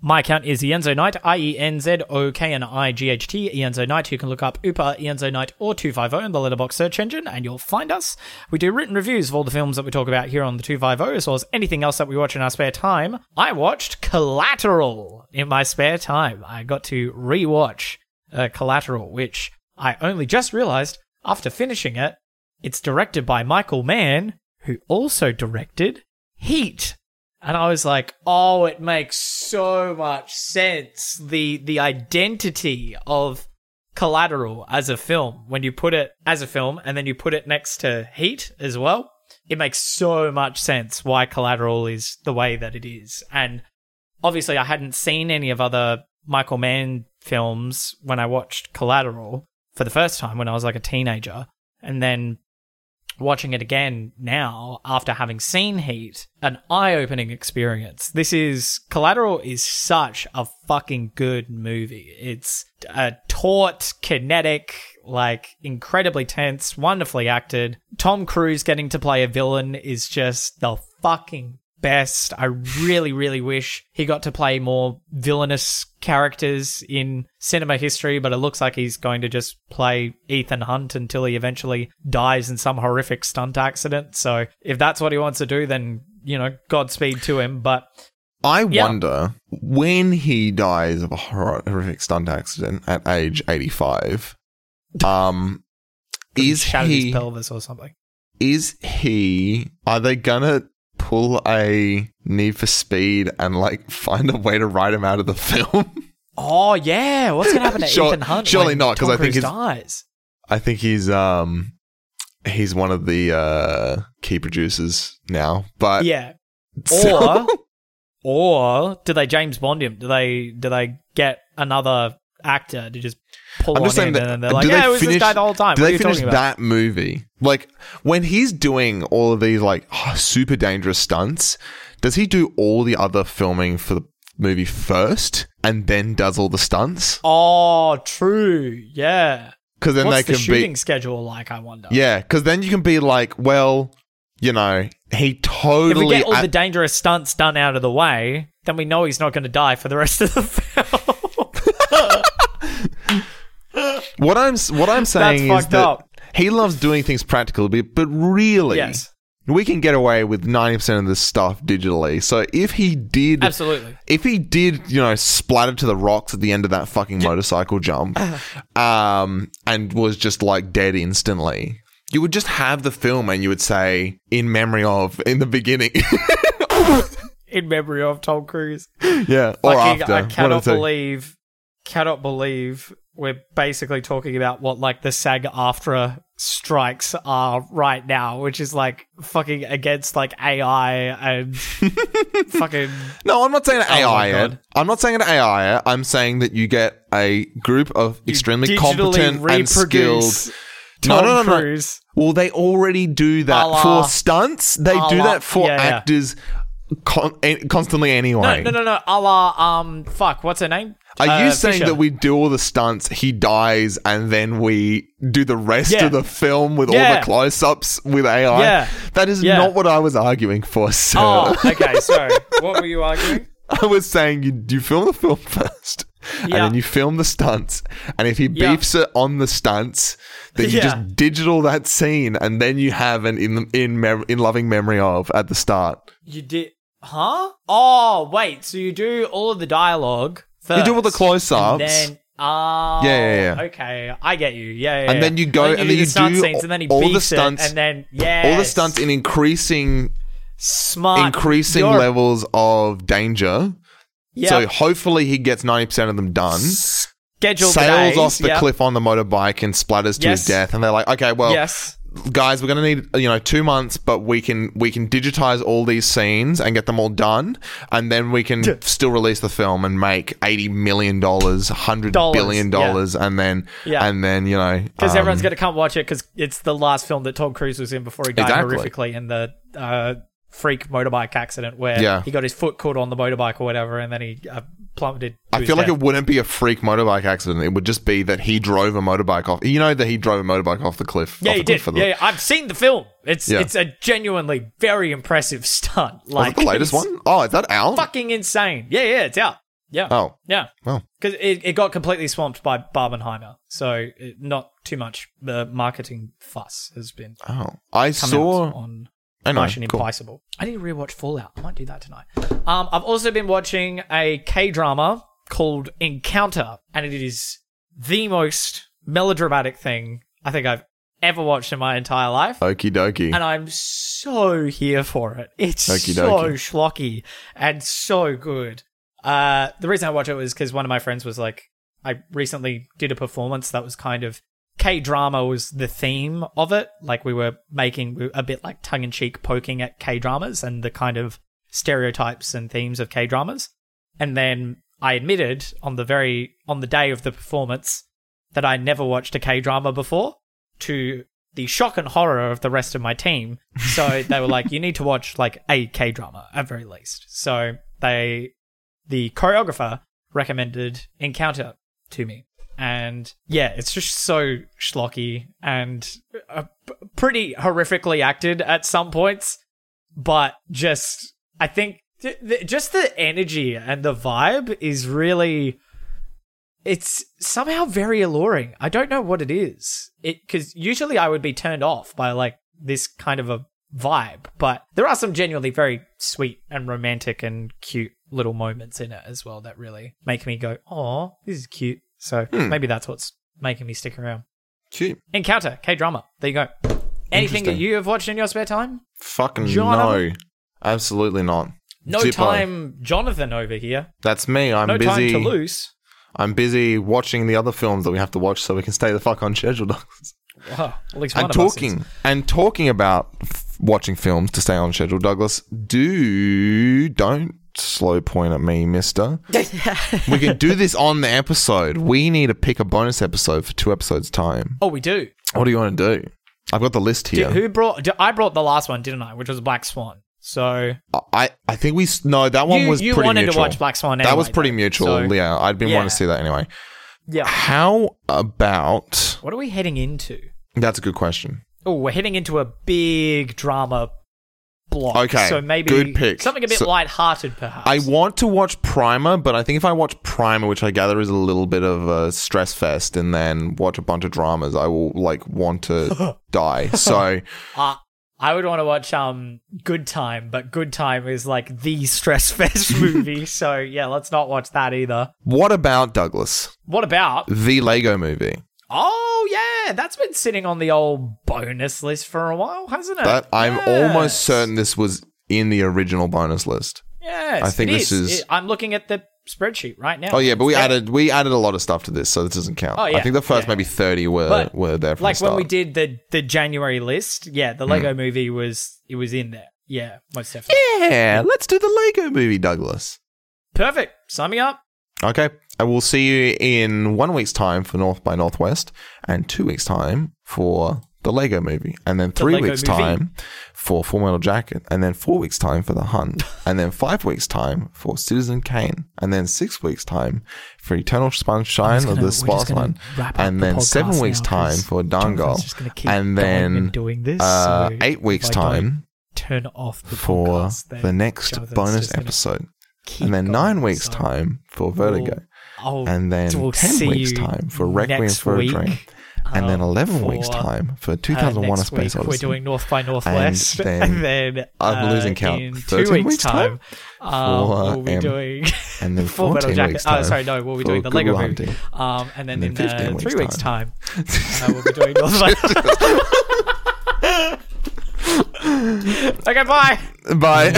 My account is Ienzo Knight, IENZOKNIGHT, Ienzo Knight. You can look up Upa, Ienzo Knight, or 250 in the Letterboxd search engine, and you'll find us. We do written reviews of all the films that we talk about here on the 250, as well as anything else that we watch in our spare time. I watched Collateral in my spare time. I got to rewatch Collateral, which I only just realized after finishing it. It's directed by Michael Mann, who also directed Heat. And I was like, oh, it makes so much sense. The identity of Collateral as a film, when you put it as a film and then you put it next to Heat as well, it makes so much sense why Collateral is the way that it is. And obviously I hadn't seen any of other Michael Mann films when I watched Collateral for the first time when I was like a teenager. And then watching it again now after having seen Heat, an eye-opening experience. Collateral is such a fucking good movie. It's a taut, kinetic, like incredibly tense, wonderfully acted. Tom Cruise getting to play a villain is just the fucking best. I really, really wish he got to play more villainous characters in cinema history, but it looks like he's going to just play Ethan Hunt until he eventually dies in some horrific stunt accident. So if that's what he wants to do, then, you know, Godspeed to him. But I wonder when he dies of a horrific stunt accident at age 85, is shattered his pelvis or something? Are they gonna pull a Need for Speed and like find a way to write him out of the film? Oh yeah, what's gonna happen to Ethan Hunt? Surely not, because I think he dies. I think he's one of the key producers now. But yeah, or do they James Bond him? Do they get another actor to just pull on him, and then they're like, yeah, it was this guy the whole time. Do they finish that movie? Like, when he's doing all of these, like, super dangerous stunts, does he do all the other filming for the movie first and then does all the stunts? Oh, true. Yeah. Because then they can be- What's the shooting schedule like, I wonder? Yeah, because then you can be like, well, you know, he totally- If we get all the dangerous stunts done out of the way, then we know he's not going to die for the rest of the film. What I'm saying is that he loves doing things practically, but really, yes, we can get away with 90% of this stuff digitally. So if he did, you know, splatter to the rocks at the end of that fucking motorcycle jump, and was just like dead instantly, you would just have the film and you would say in memory of in the beginning. In memory of Tom Cruise. Yeah, or like, after. I cannot believe we're basically talking about what, like, the SAG-AFTRA strikes are right now, which is, like, fucking against, like, AI and fucking... No, I'm not saying AI, Ed. I'm not saying an AI. I'm saying that you get a group of extremely competent and skilled... Tom Cruise. Well, they already do that for stunts. They do that for actors... Constantly anyway. No. A la, what's her name? Are you saying Fisher? That we do all the stunts, he dies, and then we do the rest of the film with all the close-ups with AI? Yeah. That is not what I was arguing for, sir. Oh, okay, so what were you arguing? I was saying you film the film first, and then you film the stunts, and if he beefs it on the stunts, then you just digital that scene, and then you have an in loving memory of at the start. You did... Huh? Oh, wait. So you do all of the dialogue first. You do all the close-ups. And then... Oh, yeah. Okay. I get you. Yeah. And then you go... And then you do stunt scenes, and then he all the stunts. And then... Yeah. All the stunts in increasing... Smart. Increasing levels of danger. Yep. So, hopefully, he gets 90% of them done. Scheduled days. Sails off the cliff on the motorbike and splatters to his death. And they're like, okay, well... Yes. guys, we're going to need, 2 months, but we can digitize all these scenes and get them all done, and then we can still release the film and make $80 million, $100 billion, yeah. and then because everyone's going to come watch it because it's the last film that Tom Cruise was in before he died horrifically in the freak motorbike accident where he got his foot caught on the motorbike or whatever, and then he plummeted. I feel like it wouldn't be a freak motorbike accident. It would just be that he drove a motorbike off. You know that he drove a motorbike off the cliff. Yeah, he did. Yeah, I've seen the film. It's a genuinely very impressive stunt. Like the latest one. Oh, is that out? Fucking insane. Yeah, it's out. Yeah. Oh. Yeah. Well. Because it got completely swamped by Barbenheimer, so not too much. The marketing fuss has been. Oh, I saw on. Nice and Impossible. I need to rewatch Fallout. I might do that tonight. I've also been watching a K-drama called Encounter, and it is the most melodramatic thing I think I've ever watched in my entire life. Okie dokie. And I'm so here for it. It's so schlocky and so good. The reason I watch it was because one of my friends was like, I recently did a performance that was kind of K-drama was the theme of it. Like, we were making a bit like tongue-in-cheek poking at K-dramas and the kind of stereotypes and themes of K-dramas. And then I admitted on the day of the performance that I never watched a K-drama before, to the shock and horror of the rest of my team. So they were like, you need to watch like a K-drama at very least. So the choreographer recommended Encounter to me. And yeah, it's just so schlocky and pretty horrifically acted at some points, but just I think just the energy and the vibe is really, it's somehow very alluring. I don't know what it is, because usually I would be turned off by like this kind of a vibe, but there are some genuinely very sweet and romantic and cute little moments in it as well that really make me go, "Aw, this is cute." So maybe that's what's making me stick around. Cute. Encounter, K-drama. There you go. Anything that you have watched in your spare time? Fucking Jonathan? No. Absolutely not. No Zippo. Time Jonathan over here. That's me. I'm busy. No time to lose. I'm busy watching the other films that we have to watch so we can stay the fuck on schedule, Douglas. Wow. At least one and of talking, us and talking about watching films to stay on schedule, Douglas. Don't. Slow point at me, mister. We can do this on the episode. We need to pick a bonus episode for 2 episodes' time. Oh, we do. What do you want to do? I've got the list here. I brought the last one, didn't I? Which was Black Swan. So I think we no that one you, was you pretty wanted mutual. To watch Black Swan. Anyway, that was pretty mutual. So, yeah, I'd been wanting to see that anyway. Yeah. How about what are we heading into? That's a good question. Oh, we're heading into a big drama. Block. Okay, so maybe good pick. Something a bit lighthearted, perhaps. I want to watch Primer, but I think if I watch Primer, which I gather is a little bit of a stress fest, and then watch a bunch of dramas, I will like want to die. So, I would want to watch Good Time, but Good Time is like the stress fest movie. So yeah, let's not watch that either. What about Douglas? What about The Lego Movie? Oh, yeah, that's been sitting on the old bonus list for a while, hasn't it? I'm almost certain this was in the original bonus list. Yes, I think this is. I'm looking at the spreadsheet right now. Oh, yeah, but we added a lot of stuff to this, so this doesn't count. Oh, yeah. I think the first maybe 30 were there from the start. Like when we did the January list, the Lego Movie was in there. Yeah, most definitely. Yeah, let's do the Lego Movie, Douglas. Perfect. Sign me up. Okay, I will see you in 1 week's time for North by Northwest and 2 weeks' time for The Lego Movie and then 3 weeks' time for Full Metal Jacket and then 4 weeks' time for The Hunt and then 5 weeks' time for Citizen Kane and then 6 weeks' time for Eternal Sunshine of the Spotless Mind and then 7 weeks' time for Dangal and then 8 weeks' time for the next bonus episode. And then 9 weeks' time for Vertigo. And then 10 weeks' time for Requiem for a Dream. And then 11 weeks' time for 2001 A Space Odyssey. We're doing North by Northwest. And then I'm losing count. In 13 weeks' time we'll be doing and then Full Metal Jacket. We'll be doing the Lego Movie. And then in 3 weeks' time, we'll be doing North by Northwest. Okay, bye. Bye.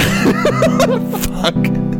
Fuck.